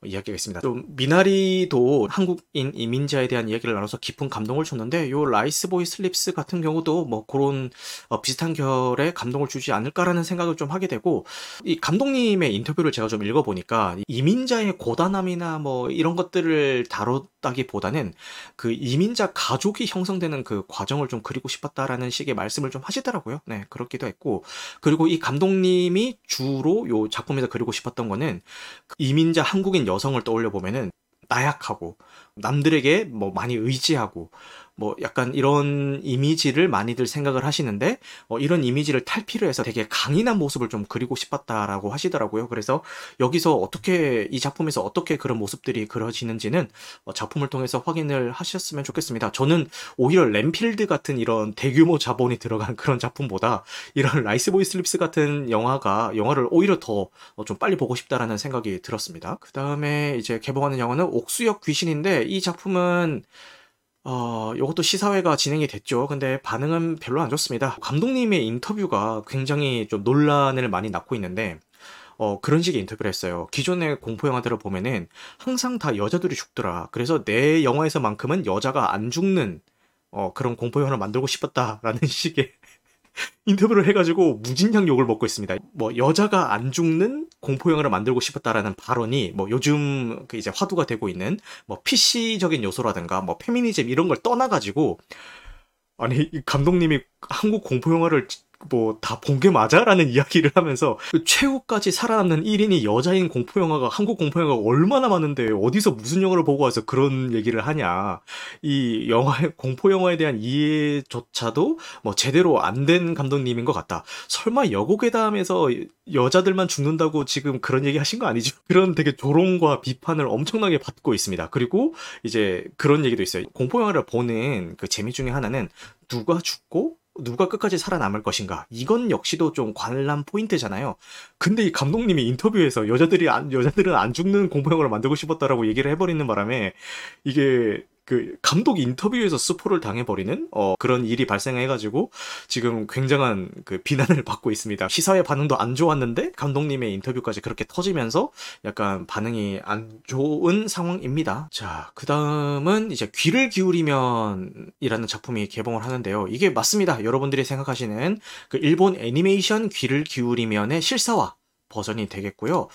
이야기가 있습니다. 또 미나리도 한국인 이민자에 대한 이야기를 나눠서 깊은 감동을 줬는데 요 라이스보이 슬립스 같은 경우도 뭐 그런 어 비슷한 결의 감동을 주지 않을까라는 생각을 좀 하게 되고, 이 감독님의 인터뷰를 제가 좀 읽어보니까 이민자의 고단함이나 뭐 이런 것들을 다뤘다기보다는 그 이민자 가족이 형성되는 그 과정을 좀 그리고 싶었다라는 식의 말씀을 좀 하시더라고요. 네, 그렇기도 했고, 그리고 이 감독님이 주로 요 작품에서 그리고 싶었던 거는 이민자 한국인 여성을 떠올려 보면은 나약하고 남들에게 뭐 많이 의지하고 뭐 약간 이런 이미지를 많이들 생각을 하시는데 어 이런 이미지를 탈피를 해서 되게 강인한 모습을 좀 그리고 싶었다라고 하시더라고요. 그래서 여기서 어떻게 이 작품에서 어떻게 그런 모습들이 그려지는지는 어 작품을 통해서 확인을 하셨으면 좋겠습니다. 저는 오히려 램필드 같은 이런 대규모 자본이 들어간 그런 작품보다 이런 라이스보이 슬립스 같은 영화가 영화를 오히려 더 좀 빨리 보고 싶다라는 생각이 들었습니다. 그 다음에 이제 개봉하는 영화는 옥수역 귀신인데 이 작품은 어, 이것도 시사회가 진행이 됐죠. 근데 반응은 별로 안 좋습니다. 감독님의 인터뷰가 굉장히 좀 논란을 많이 낳고 있는데 어, 그런 식의 인터뷰를 했어요. 기존의 공포영화들을 보면은 항상 다 여자들이 죽더라. 그래서 내 영화에서만큼은 여자가 안 죽는 어, 그런 공포영화를 만들고 싶었다라는 식의 인터뷰를 해가지고 무진장 욕을 먹고 있습니다. 뭐 여자가 안 죽는 공포 영화를 만들고 싶었다라는 발언이 뭐 요즘 그 이제 화두가 되고 있는 뭐 피씨적인 요소라든가 뭐 페미니즘 이런 걸 떠나가지고 아니 감독님이 한국 공포 영화를 뭐 다 본 게 맞아라는 이야기를 하면서 최후까지 살아남는 일 인이 여자인 공포 영화가 한국 공포 영화가 얼마나 많은데 어디서 무슨 영화를 보고 와서 그런 얘기를 하냐, 이 영화 공포 영화에 대한 이해조차도 뭐 제대로 안 된 감독님인 것 같다. 설마 여고괴담에서 여자들만 죽는다고 지금 그런 얘기 하신 거 아니죠? 그런 되게 조롱과 비판을 엄청나게 받고 있습니다. 그리고 이제 그런 얘기도 있어요. 공포 영화를 보는 그 재미 중에 하나는 누가 죽고 누가 끝까지 살아남을 것인가, 이건 역시도 좀 관람 포인트잖아요. 근데 이 감독님이 인터뷰에서 여자들이 안, 여자들은 안 죽는 공포영화를 만들고 싶었다라고 얘기를 해버리는 바람에 이게 그 감독 인터뷰에서 스포를 당해버리는 어, 그런 일이 발생해가지고 지금 굉장한 그 비난을 받고 있습니다. 시사회 반응도 안 좋았는데 감독님의 인터뷰까지 그렇게 터지면서 약간 반응이 안 좋은 상황입니다. 자, 그 다음은 이제 귀를 기울이면 이라는 작품이 개봉을 하는데요. 이게 맞습니다. 여러분들이 생각하시는 그 일본 애니메이션 귀를 기울이면의 실사화 버전이 되겠고요.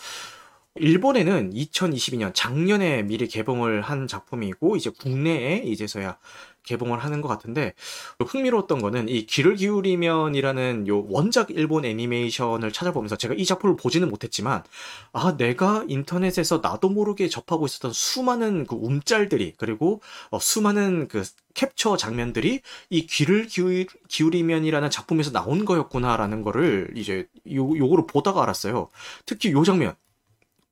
일본에는 이천이십이년 작년에 미리 개봉을 한 작품이고 이제 국내에 이제서야 개봉을 하는 것 같은데, 흥미로웠던 거는 이 귀를 기울이면이라는 요 원작 일본 애니메이션을 찾아보면서 제가 이 작품을 보지는 못했지만 아 내가 인터넷에서 나도 모르게 접하고 있었던 수많은 그 움짤들이 그리고 어, 수많은 그 캡처 장면들이 이 귀를 기울, 기울이면이라는 작품에서 나온 거였구나라는 거를 이제 요, 요거를 보다가 알았어요. 특히 요 장면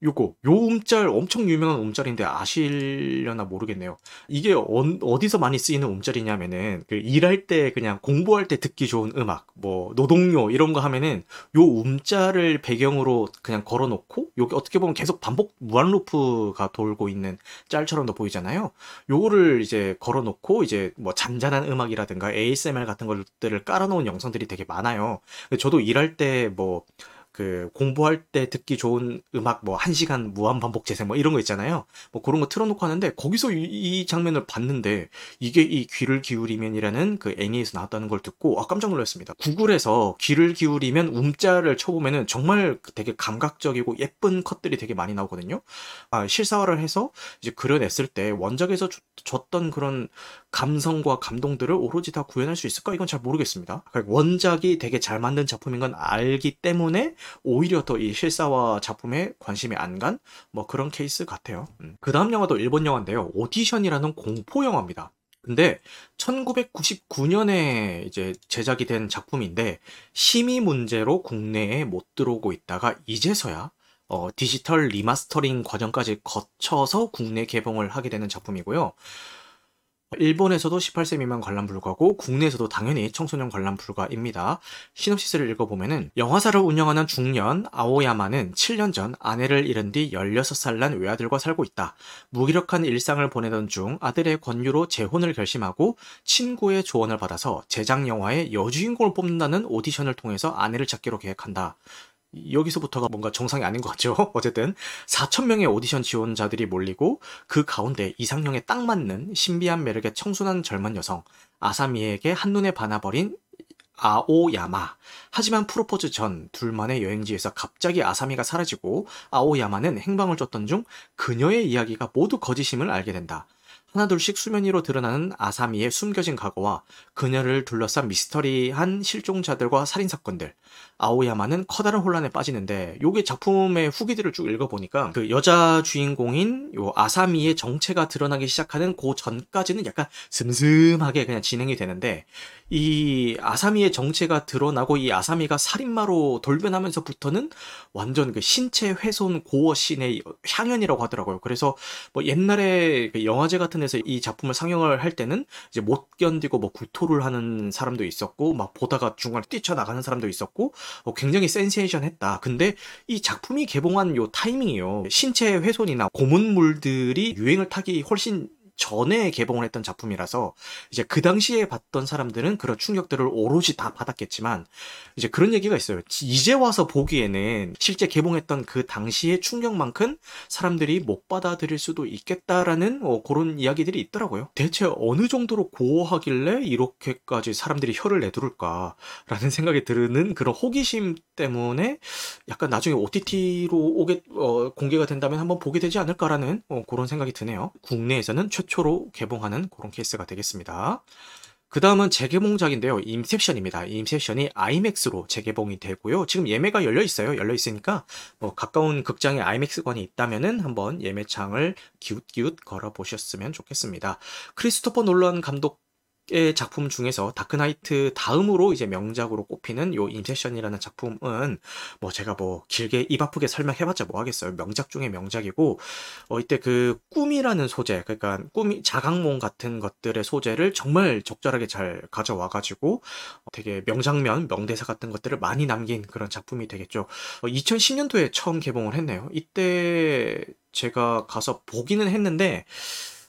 요거, 요 움짤 엄청 유명한 움짤인데 아시려나 모르겠네요. 이게 어, 어디서 많이 쓰이는 움짤이냐면은 그 일할 때 그냥 공부할 때 듣기 좋은 음악, 뭐 노동요 이런 거 하면은 요 움짤을 배경으로 그냥 걸어놓고 요게 어떻게 보면 계속 반복 무한루프가 돌고 있는 짤처럼도 보이잖아요. 요거를 이제 걸어놓고 이제 뭐 잔잔한 음악이라든가 에이에스엠알 같은 것들을 깔아놓은 영상들이 되게 많아요. 저도 일할 때 뭐 그 공부할 때 듣기 좋은 음악 뭐 한 시간 무한 반복 재생 뭐 이런 거 있잖아요. 뭐 그런 거 틀어놓고 하는데 거기서 이, 이 장면을 봤는데 이게 이 귀를 기울이면이라는 그 애니에서 나왔다는 걸 듣고 아 깜짝 놀랐습니다. 구글에서 귀를 기울이면 움짤을 쳐보면은 정말 되게 감각적이고 예쁜 컷들이 되게 많이 나오거든요. 아, 실사화를 해서 이제 그려냈을 때 원작에서 줬, 줬던 그런 감성과 감동들을 오로지 다 구현할 수 있을까? 이건 잘 모르겠습니다. 원작이 되게 잘 만든 작품인 건 알기 때문에 오히려 더 이 실사화 작품에 관심이 안 간 뭐 그런 케이스 같아요. 음. 그 다음 영화도 일본 영화인데요. 오디션이라는 공포 영화입니다. 근데 천구백구십구년에 이제 제작이 된 작품인데 심의 문제로 국내에 못 들어오고 있다가 이제서야 어, 디지털 리마스터링 과정까지 거쳐서 국내 개봉을 하게 되는 작품이고요. 일본에서도 십팔세 미만 관람 불가고 국내에서도 당연히 청소년 관람 불가입니다. 시놉시스를 읽어보면은 영화사를 운영하는 중년 아오야마는 칠년 전 아내를 잃은 뒤 열여섯살 난 외아들과 살고 있다. 무기력한 일상을 보내던 중 아들의 권유로 재혼을 결심하고 친구의 조언을 받아서 제작 영화의 여주인공을 뽑는다는 오디션을 통해서 아내를 찾기로 계획한다. 여기서부터가 뭔가 정상이 아닌 것 같죠? 어쨌든 사천 명의 오디션 지원자들이 몰리고 그 가운데 이상형에 딱 맞는 신비한 매력의 청순한 젊은 여성 아사미에게 한눈에 반해버린 아오야마. 하지만 프로포즈 전 둘만의 여행지에서 갑자기 아사미가 사라지고 아오야마는 행방을 쫓던 중 그녀의 이야기가 모두 거짓임을 알게 된다. 하나둘씩 수면 위로 드러나는 아사미의 숨겨진 과거와 그녀를 둘러싼 미스터리한 실종자들과 살인사건들. 아오야마는 커다란 혼란에 빠지는데, 요게 작품의 후기들을 쭉 읽어보니까 그 여자 주인공인 요 아사미의 정체가 드러나기 시작하는 그 전까지는 약간 슴슴하게 그냥 진행이 되는데, 이 아사미의 정체가 드러나고 이 아사미가 살인마로 돌변하면서부터는 완전 그 신체 훼손 고어신의 향연이라고 하더라고요. 그래서 뭐 옛날에 그 영화제 같은 데서 이 작품을 상영을 할 때는 이제 못 견디고 뭐 구토를 하는 사람도 있었고 막 보다가 중간에 뛰쳐나가는 사람도 있었고 어 굉장히 센세이션했다. 근데 이 작품이 개봉한 요 타이밍이요. 신체 훼손이나 고문물들이 유행을 타기 훨씬 전에 개봉을 했던 작품이라서 이제 그 당시에 봤던 사람들은 그런 충격들을 오롯이 다 받았겠지만, 이제 그런 얘기가 있어요. 이제 와서 보기에는 실제 개봉했던 그 당시의 충격만큼 사람들이 못 받아들일 수도 있겠다라는 어, 그런 이야기들이 있더라고요. 대체 어느 정도로 고어하길래 이렇게까지 사람들이 혀를 내두를까라는 생각이 드는 그런 호기심 때문에 약간 나중에 오티티로 오게, 어, 공개가 된다면 한번 보게 되지 않을까라는 어, 그런 생각이 드네요. 국내에서는 최초로 개봉하는 그런 케이스가 되겠습니다. 그 다음은 재개봉작인데요. 인셉션입니다. 인셉션이 아이맥스로 재개봉이 되고요. 지금 예매가 열려있어요. 열려있으니까 뭐 가까운 극장에 아이맥스관이 있다면은 한번 예매창을 기웃기웃 걸어보셨으면 좋겠습니다. 크리스토퍼 놀란 감독의 작품 중에서 다크나이트 다음으로 이제 명작으로 꼽히는 요 인셉션이라는 작품은 뭐 제가 뭐 길게 입 아프게 설명해봤자 뭐 하겠어요. 명작 중에 명작이고, 어 이때 그 꿈이라는 소재, 그러니까 꿈이 자각몽 같은 것들의 소재를 정말 적절하게 잘 가져와가지고 되게 명장면, 명대사 같은 것들을 많이 남긴 그런 작품이 되겠죠. 어, 이천십 년도에 처음 개봉을 했네요. 이때 제가 가서 보기는 했는데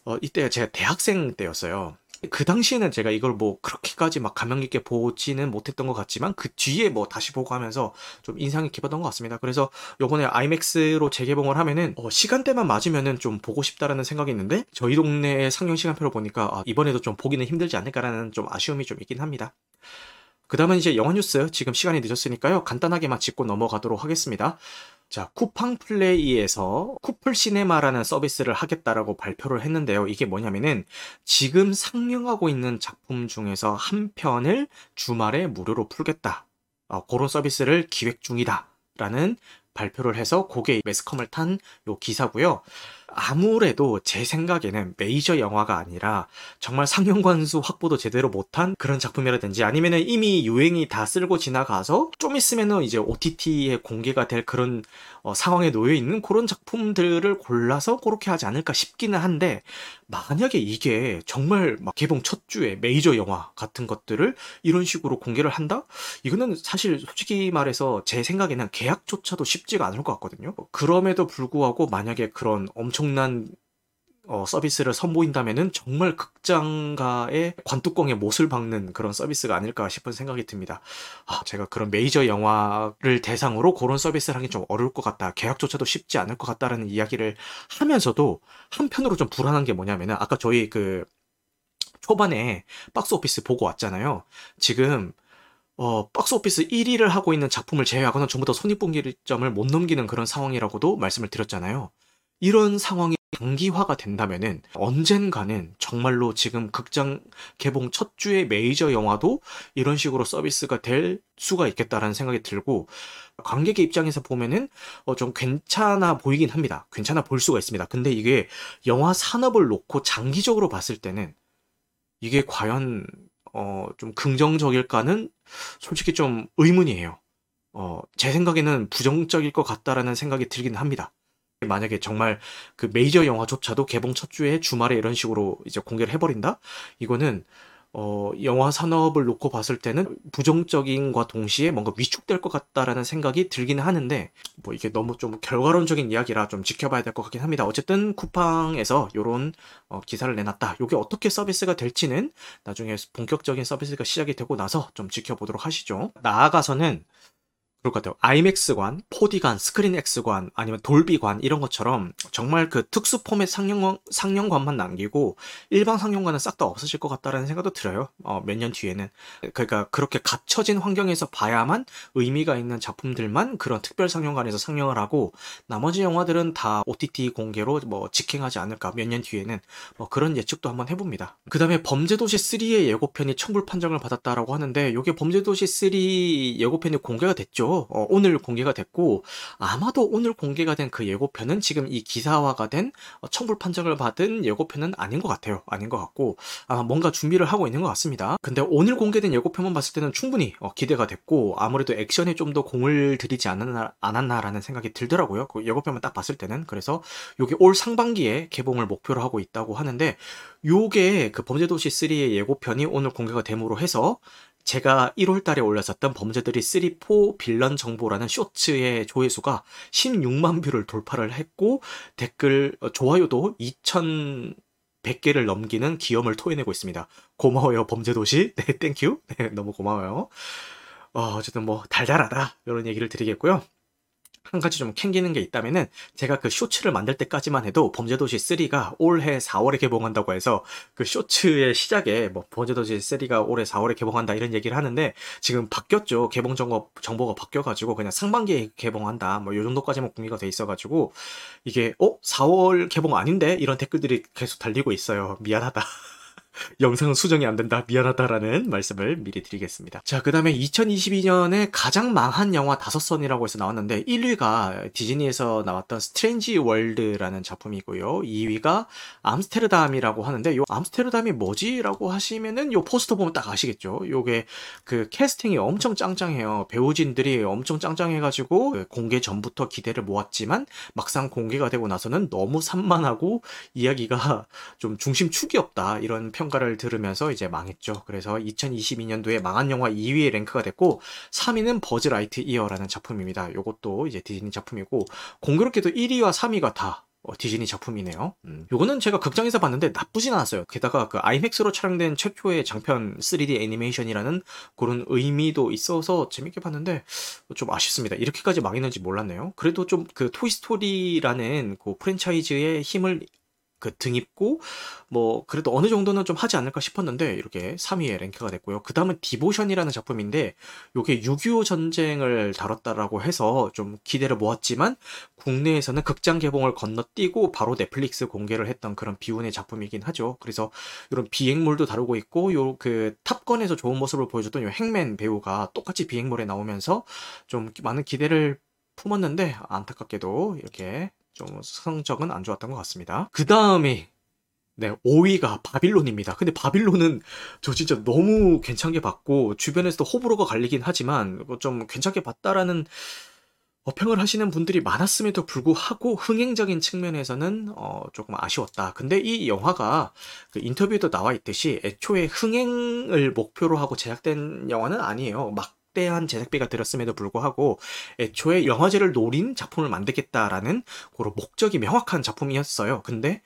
어 이때 제가 대학생 때였어요. 그 당시에는 제가 이걸 뭐 그렇게까지 막 감명 깊게 보지는 못했던 것 같지만 그 뒤에 뭐 다시 보고 하면서 좀 인상이 깊었던 것 같습니다. 그래서 요번에 아이맥스로 재개봉을 하면은 어 시간대만 맞으면은 좀 보고 싶다라는 생각이 있는데, 저희 동네의 상영 시간표를 보니까 아 이번에도 좀 보기는 힘들지 않을까라는 좀 아쉬움이 좀 있긴 합니다. 그 다음은 이제 영화 뉴스, 지금 시간이 늦었으니까요 간단하게만 짚고 넘어가도록 하겠습니다. 자, 쿠팡플레이에서 쿠플 시네마라는 서비스를 하겠다라고 발표를 했는데요. 이게 뭐냐면은 지금 상영하고 있는 작품 중에서 한 편을 주말에 무료로 풀겠다. 어, 그런 서비스를 기획 중이다라는 발표를 해서 그게 매스컴을 탄 요 기사고요. 아무래도 제 생각에는 메이저 영화가 아니라 정말 상영관수 확보도 제대로 못한 그런 작품이라든지, 아니면은 이미 유행이 다 쓸고 지나가서 좀 있으면은 이제 오티티에 공개가 될 그런 어, 상황에 놓여 있는 그런 작품들을 골라서 그렇게 하지 않을까 싶기는 한데, 만약에 이게 정말 막 개봉 첫 주에 메이저 영화 같은 것들을 이런 식으로 공개를 한다? 이거는 사실 솔직히 말해서 제 생각에는 계약조차도 쉽지가 않을 것 같거든요. 그럼에도 불구하고 만약에 그런 엄청 엄청난 어, 서비스를 선보인다면은 정말 극장가의 관뚜껑에 못을 박는 그런 서비스가 아닐까 싶은 생각이 듭니다. 아, 제가 그런 메이저 영화를 대상으로 그런 서비스를 하긴 좀 어려울 것 같다, 계약조차도 쉽지 않을 것 같다라는 이야기를 하면서도 한편으로 좀 불안한 게 뭐냐면은 아까 저희 그 초반에 박스 오피스 보고 왔잖아요. 지금 어, 박스 오피스 일 위를 하고 있는 작품을 제외하고는 전부 다 손익분기점을 못 넘기는 그런 상황이라고도 말씀을 드렸잖아요. 이런 상황이 장기화가 된다면은 언젠가는 정말로 지금 극장 개봉 첫 주의 메이저 영화도 이런 식으로 서비스가 될 수가 있겠다라는 생각이 들고, 관객의 입장에서 보면은 어 좀 괜찮아 보이긴 합니다. 괜찮아 볼 수가 있습니다. 근데 이게 영화 산업을 놓고 장기적으로 봤을 때는 이게 과연 어 좀 긍정적일까는 솔직히 좀 의문이에요. 어 제 생각에는 부정적일 것 같다라는 생각이 들긴 합니다. 만약에 정말 그 메이저 영화조차도 개봉 첫 주에 주말에 이런 식으로 이제 공개를 해버린다? 이거는, 어, 영화 산업을 놓고 봤을 때는 부정적인과 동시에 뭔가 위축될 것 같다라는 생각이 들기는 하는데, 뭐 이게 너무 좀 결과론적인 이야기라 좀 지켜봐야 될 것 같긴 합니다. 어쨌든 쿠팡에서 요런 어, 기사를 내놨다. 요게 어떻게 서비스가 될지는 나중에 본격적인 서비스가 시작이 되고 나서 좀 지켜보도록 하시죠. 나아가서는 그럴 것 같아요. 아이맥스관, 포디관, 스크린X관, 아니면 돌비관 이런 것처럼 정말 그 특수 포맷 상영관, 상영관만 남기고 일반 상영관은 싹 다 없어질 것 같다라는 생각도 들어요. 어, 몇 년 뒤에는. 그러니까 그렇게 갇혀진 환경에서 봐야만 의미가 있는 작품들만 그런 특별 상영관에서 상영을 하고, 나머지 영화들은 다 오티티 공개로 뭐 직행하지 않을까, 몇 년 뒤에는 뭐 그런 예측도 한번 해봅니다. 그 다음에 범죄도시 삼의 예고편이 청불 판정을 받았다라고 하는데, 요게 범죄도시 삼 예고편이 공개가 됐죠. 어, 오늘 공개가 됐고, 아마도 오늘 공개가 된 그 예고편은 지금 이 기사화가 된 청불 판정을 받은 예고편은 아닌 것 같아요. 아닌 것 같고 아마 뭔가 준비를 하고 있는 것 같습니다. 근데 오늘 공개된 예고편만 봤을 때는 충분히 어, 기대가 됐고, 아무래도 액션에 좀 더 공을 들이지 않았나, 않았나라는 생각이 들더라고요. 그 예고편만 딱 봤을 때는. 그래서 요게 올 상반기에 개봉을 목표로 하고 있다고 하는데, 요게 그 범죄도시 삼의 예고편이 오늘 공개가 됨으로 해서 제가 일월 달에 올렸었던 범죄들이 삼, 사 빌런 정보라는 쇼츠의 조회수가 십육만 뷰를 돌파를 했고, 댓글 좋아요도 이천 백 개를 넘기는 기염을 토해내고 있습니다. 고마워요 범죄도시. 네, 땡큐. 네, 너무 고마워요. 어, 어쨌든 뭐 달달하다 이런 얘기를 드리겠고요. 한 가지 좀 캥기는 게 있다면은 제가 그 쇼츠를 만들 때까지만 해도 범죄도시 쓰리가 올해 사월에 개봉한다고 해서 그 쇼츠의 시작에 뭐 범죄도시 쓰리가 올해 사월에 개봉한다 이런 얘기를 하는데 지금 바뀌었죠. 개봉 정보, 정보가 바뀌어가지고 그냥 상반기에 개봉한다 뭐 요 정도까지만 공개가 돼 있어가지고 이게 어? 사월 개봉 아닌데? 이런 댓글들이 계속 달리고 있어요. 미안하다. 영상은 수정이 안 된다. 미안하다라는 말씀을 미리 드리겠습니다. 자, 그 다음에 이천이십이 년에 가장 망한 영화 다섯 선이라고 해서 나왔는데 일 위가 디즈니에서 나왔던 스트레인지 월드라는 작품이고요. 이 위가 암스테르담이라고 하는데 요 암스테르담이 뭐지? 라고 하시면은 요 포스터 보면 딱 아시겠죠? 요게 그 캐스팅이 엄청 짱짱해요. 배우진들이 엄청 짱짱해가지고 공개 전부터 기대를 모았지만 막상 공개가 되고 나서는 너무 산만하고 이야기가 좀 중심축이 없다. 이런 평가를 들으면서 이제 망했죠. 그래서 이천이십이 년도에 망한 영화 이 위에 랭크가 됐고 삼 위는 버즈 라이트 이어라는 작품입니다. 이것도 이제 디즈니 작품이고 공교롭게도 일 위와 삼 위가 다 어, 디즈니 작품이네요. 음. 요거는 제가 극장에서 봤는데 나쁘진 않았어요. 게다가 그 아이맥스로 촬영된 최초의 장편 쓰리디 애니메이션이라는 그런 의미도 있어서 재밌게 봤는데 좀 아쉽습니다. 이렇게까지 망했는지 몰랐네요. 그래도 좀 그 토이스토리라는 그 프랜차이즈의 힘을 그 등입고 뭐 그래도 어느 정도는 좀 하지 않을까 싶었는데 이렇게 삼 위에 랭크가 됐고요. 그 다음은 디보션이라는 작품인데 요게 육이오 전쟁을 다뤘다라고 해서 좀 기대를 모았지만 국내에서는 극장 개봉을 건너뛰고 바로 넷플릭스 공개를 했던 그런 비운의 작품이긴 하죠. 그래서 이런 비행물도 다루고 있고 요 그 탑건에서 좋은 모습을 보여줬던 요 행맨 배우가 똑같이 비행물에 나오면서 좀 많은 기대를 품었는데 안타깝게도 이렇게 좀 성적은 안 좋았던 것 같습니다. 그 다음에 네, 오 위가 바빌론입니다. 근데 바빌론은 저 진짜 너무 괜찮게 봤고 주변에서도 호불호가 갈리긴 하지만 좀 괜찮게 봤다라는 어평을 하시는 분들이 많았음에도 불구하고 흥행적인 측면에서는 어, 조금 아쉬웠다. 근데 이 영화가 그 인터뷰에도 나와 있듯이 애초에 흥행을 목표로 하고 제작된 영화는 아니에요. 막 대한 제작비가 들었음에도 불구하고 애초에 영화제를 노린 작품을 만들겠다라는 그런 목적이 명확한 작품이었어요. 근데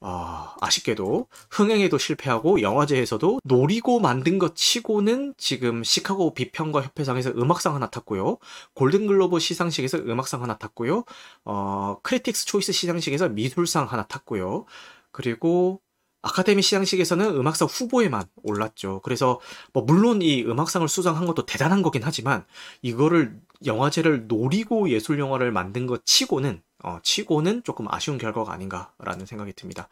어, 아쉽게도 흥행에도 실패하고 영화제에서도 노리고 만든 것 치고는 지금 시카고 비평가 협회상에서 음악상 하나 탔고요. 골든글로브 시상식에서 음악상 하나 탔고요. 어, 크리틱스 초이스 시상식에서 미술상 하나 탔고요. 그리고 아카데미 시상식에서는 음악상 후보에만 올랐죠. 그래서 뭐 물론 이 음악상을 수상한 것도 대단한 거긴 하지만 이거를 영화제를 노리고 예술 영화를 만든 것 치고는 어, 치고는 조금 아쉬운 결과가 아닌가라는 생각이 듭니다.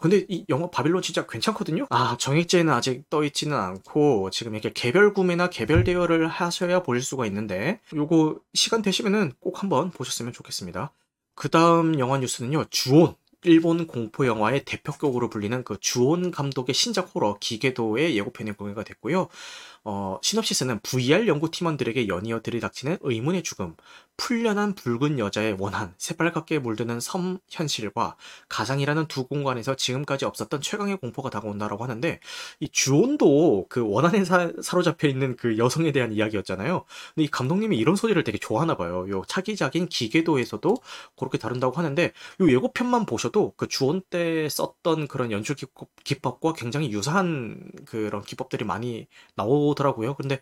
근데 이 영화 바빌론 진짜 괜찮거든요? 아, 정액제는 아직 떠있지는 않고 지금 이렇게 개별 구매나 개별 대여를 하셔야 보실 수가 있는데 요거 시간 되시면은 꼭 한번 보셨으면 좋겠습니다. 그 다음 영화 뉴스는요. 주온. 일본 공포 영화의 대표격으로 불리는 그 주온 감독의 신작 호러 기괴도의 예고편이 공개가 됐고요. 어, 시놉시스는 브이알 연구팀원들에게 연이어 들이닥치는 의문의 죽음, 풀려난 붉은 여자의 원한, 새빨갛게 물드는 섬 현실과 가상이라는 두 공간에서 지금까지 없었던 최강의 공포가 다가온다라고 하는데 이 주온도 그 원한에 사, 사로잡혀 있는 그 여성에 대한 이야기였잖아요. 근데 이 감독님이 이런 소재를 되게 좋아하나 봐요. 요 차기작인 기괴도에서도 그렇게 다룬다고 하는데 요 예고편만 보셔도 그 주온 때 썼던 그런 연출 기법과 굉장히 유사한 그런 기법들이 많이 나오더라고요. 근데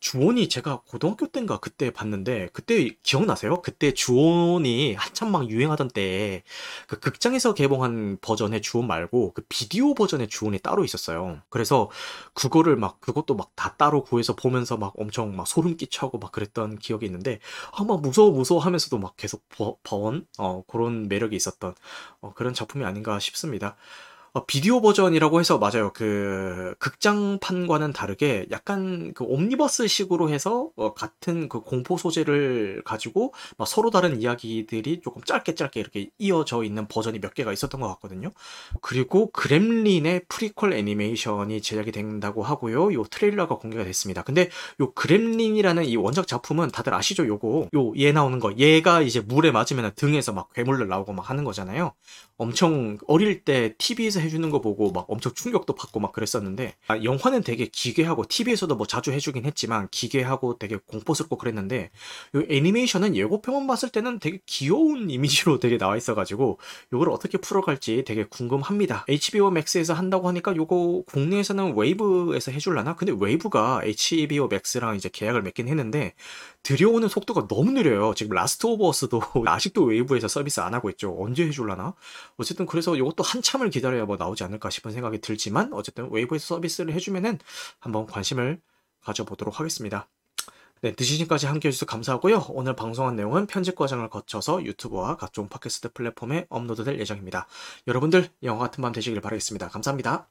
주온이 제가 고등학교 때인가 그때 봤는데 그때 기억 기억나세요? 그때 주온이 한참 막 유행하던 때에 그 극장에서 개봉한 버전의 주온 말고 그 비디오 버전의 주온이 따로 있었어요. 그래서 그거를 막 그것도 막 다 따로 구해서 보면서 막 엄청 막 소름 끼쳐하고 막 그랬던 기억이 있는데 아 막 무서워 무서워 하면서도 막 계속 봐온 어, 그런 매력이 있었던 어, 그런 작품이 아닌가 싶습니다. 어, 비디오 버전이라고 해서 맞아요. 그 극장판과는 다르게 약간 그 옴니버스 식으로 해서 어, 같은 그 공포 소재를 가지고 막 서로 다른 이야기들이 조금 짧게 짧게 이렇게 이어져 있는 버전이 몇 개가 있었던 것 같거든요. 그리고 그렘린의 프리퀄 애니메이션이 제작이 된다고 하고요. 요 트레일러가 공개가 됐습니다. 근데 요 그렘린이라는 이 원작 작품은 다들 아시죠? 요거 요 얘 나오는 거 얘가 이제 물에 맞으면 등에서 막 괴물들 나오고 막 하는 거잖아요. 엄청 어릴 때 티비에서 티비에서 해주는 거 보고 막 엄청 충격도 받고 막 그랬었는데, 아, 영화는 되게 기괴하고 티비에서도 뭐 자주 해주긴 했지만 기괴하고 되게 공포스럽고 그랬는데, 요 애니메이션은 예고편만 봤을 때는 되게 귀여운 이미지로 되게 나와 있어가지고 요걸 어떻게 풀어갈지 되게 궁금합니다. 에이치비오 Max에서 한다고 하니까 요거 국내에서는 웨이브에서 해줄라나? 근데 웨이브가 에이치비오 Max랑 이제 계약을 맺긴 했는데 들여오는 속도가 너무 느려요. 지금 라스트 오브 어스도 아직도 웨이브에서 서비스 안 하고 있죠. 언제 해줄라나? 어쨌든 그래서 요것도 한참을 기다려야 뭐 나오지 않을까 싶은 생각이 들지만, 어쨌든 웨이브에서 서비스를 해주면은 한번 관심을 가져보도록 하겠습니다. 네, 늦은 시간까지 함께해 주셔서 감사하고요. 오늘 방송한 내용은 편집 과정을 거쳐서 유튜브와 각종 팟캐스트 플랫폼에 업로드될 예정입니다. 여러분들 영화 같은 밤 되시길 바라겠습니다. 감사합니다.